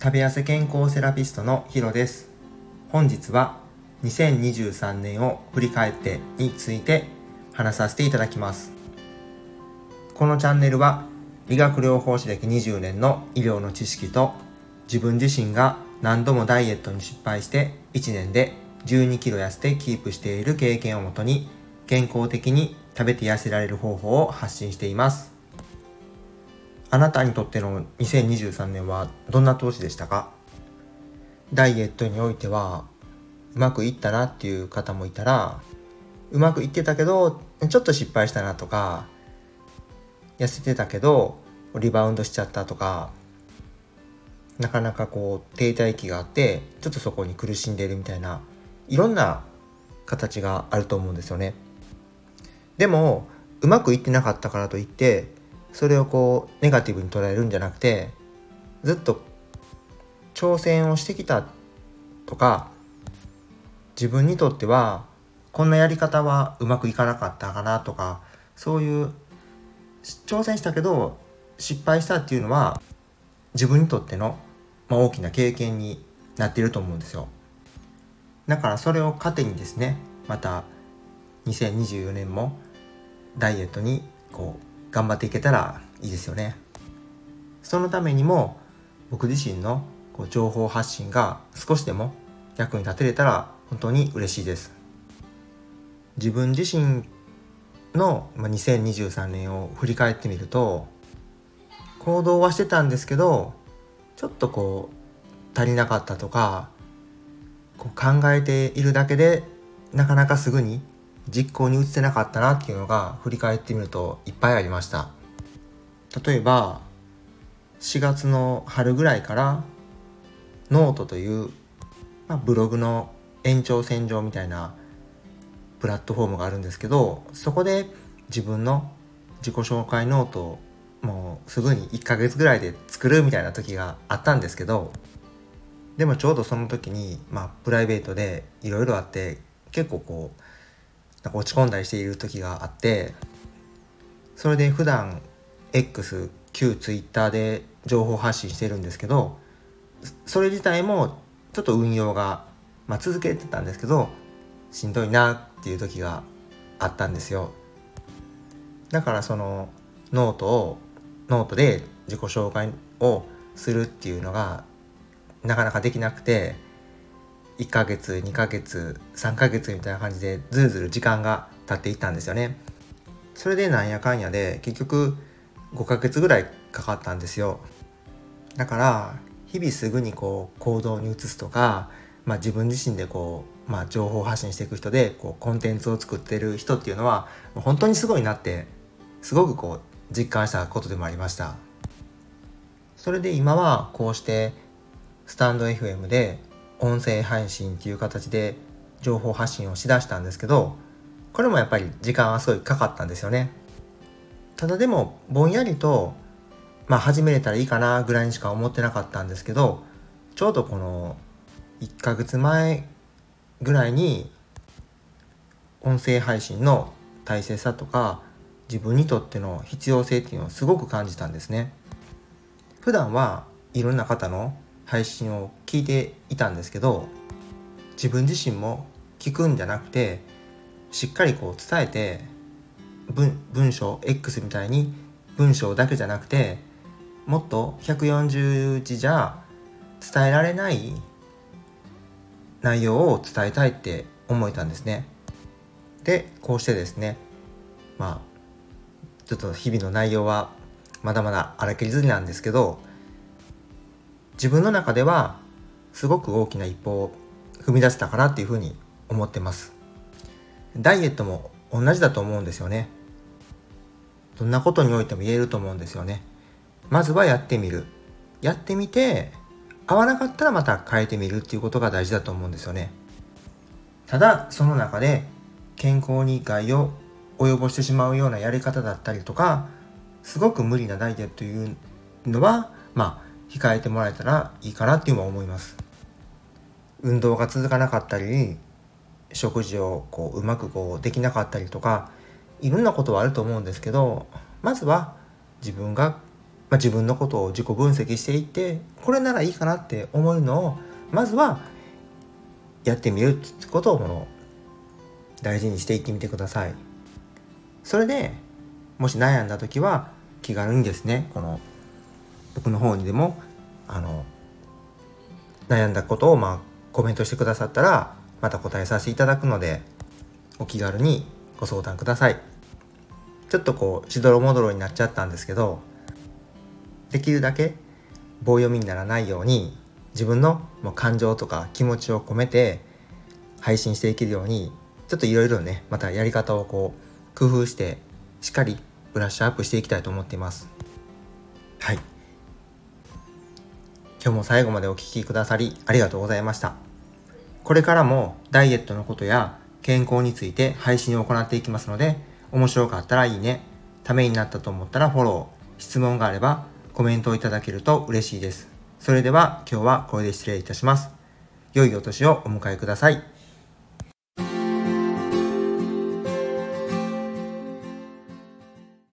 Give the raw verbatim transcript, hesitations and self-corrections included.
食べ痩せ健康セラピストのヒロです。本日はにせんにじゅうさんねんを振り返ってについて話させていただきます。このチャンネルは理学療法士歴にじゅうねんの医療の知識と、自分自身が何度もダイエットに失敗していちねんでじゅうにキロ痩せてキープしている経験をもとに、健康的に食べて痩せられる方法を発信しています。あなたにとってのにせんにじゅうさんねんはどんな年でしたか？ダイエットにおいてはうまくいったなっていう方もいたら、うまくいってたけどちょっと失敗したなとか、痩せてたけどリバウンドしちゃったとか、なかなかこう停滞期があってちょっとそこに苦しんでいるみたいな、いろんな形があると思うんですよね。でもうまくいってなかったからといってそれをこうネガティブに捉えるんじゃなくて、ずっと挑戦をしてきたとか、自分にとってはこんなやり方はうまくいかなかったかなとか、そういう挑戦したけど失敗したっていうのは自分にとっての大きな経験になっていると思うんですよ。だからそれを糧にですね、またにせんにじゅうよねんもダイエットにこう頑張っていけたらいいですよね。そのためにも僕自身のこう情報発信が少しでも役に立てれたら本当に嬉しいです。自分自身のにせんにじゅうさんねんを振り返ってみると、行動はしてたんですけどちょっとこう足りなかったとか、こう考えているだけでなかなかすぐに実行に移せなかったなっていうのが振り返ってみるといっぱいありました。例えばしがつの春ぐらいからノートという、まあ、ブログの延長線上みたいなプラットフォームがあるんですけど、そこで自分の自己紹介ノートをもうすぐにいっかげつぐらいで作るみたいな時があったんですけど、でもちょうどその時に、まあ、プライベートでいろいろあって結構こうなんか落ち込んだりしている時があって、それで普段 エックス 旧 Twitter で情報発信してるんですけど、それ自体もちょっと運用が、まあ、続けてたんですけどしんどいなっていう時があったんですよ。だからそのノートをノートで自己紹介をするっていうのがなかなかできなくて、いっかげつにかげつさんかげつみたいな感じでずるずる時間が経っていったんですよね。それでなんやかんやで結局ごかげつぐらいかかったんですよ。だから日々すぐにこう行動に移すとか、まあ、自分自身でこう、まあ、情報発信していく人でこうコンテンツを作ってる人っていうのは本当にすごいなってすごくこう実感したことでもありました。それで今はこうしてスタンド エフエム で音声配信っていう形で情報発信をしだしたんですけど、これもやっぱり時間はすごいかかったんですよね。ただでもぼんやりと、まあ、始めれたらいいかなぐらいにしか思ってなかったんですけど、ちょうどこのいっかげつまえぐらいに音声配信の大切さとか自分にとっての必要性っていうのをすごく感じたんですね。普段はいろんな方の配信を聞いていたんですけど、自分自身も聞くんじゃなくてしっかりこう伝えて 文, 文章 X みたいに文章だけじゃなくて、もっとひゃくよんじゅうじじゃ伝えられない内容を伝えたいって思えたんですね。でこうしてですね、まあちょっと日々の内容はまだまだ荒削りなんですけど、自分の中ではすごく大きな一歩を踏み出せたかなっていうふうに思ってます。ダイエットも同じだと思うんですよね。どんなことにおいても言えると思うんですよね。まずはやってみる、やってみて合わなかったらまた変えてみるっていうことが大事だと思うんですよね。ただその中で健康に害を及ぼしてしまうようなやり方だったりとか、すごく無理なダイエットというのはまあ控えてもらえたらいいかなっていうのは思います。運動が続かなかったり、食事をこううまくこうできなかったりとか、いろんなことはあると思うんですけど、まずは自分がまあ、自分のことを自己分析していって、これならいいかなって思うのをまずはやってみるってことを大事にしていってみてください。それでもし悩んだ時は気軽にですね、この僕の方にでもあの悩んだことをまあコメントしてくださったらまた答えさせていただくので、お気軽にご相談ください。ちょっとこうしどろもどろになっちゃったんですけど、できるだけ棒読みにならないように自分の感情とか気持ちを込めて配信していけるように、ちょっといろいろね、またやり方をこう工夫してしっかりブラッシュアップしていきたいと思っています。はい、今日も最後までお聞きくださりありがとうございました。これからもダイエットのことや健康について配信を行っていきますので、面白かったらいいね、ためになったと思ったらフォロー、質問があればコメントをいただけると嬉しいです。それでは今日はこれで失礼いたします。良いお年をお迎えください。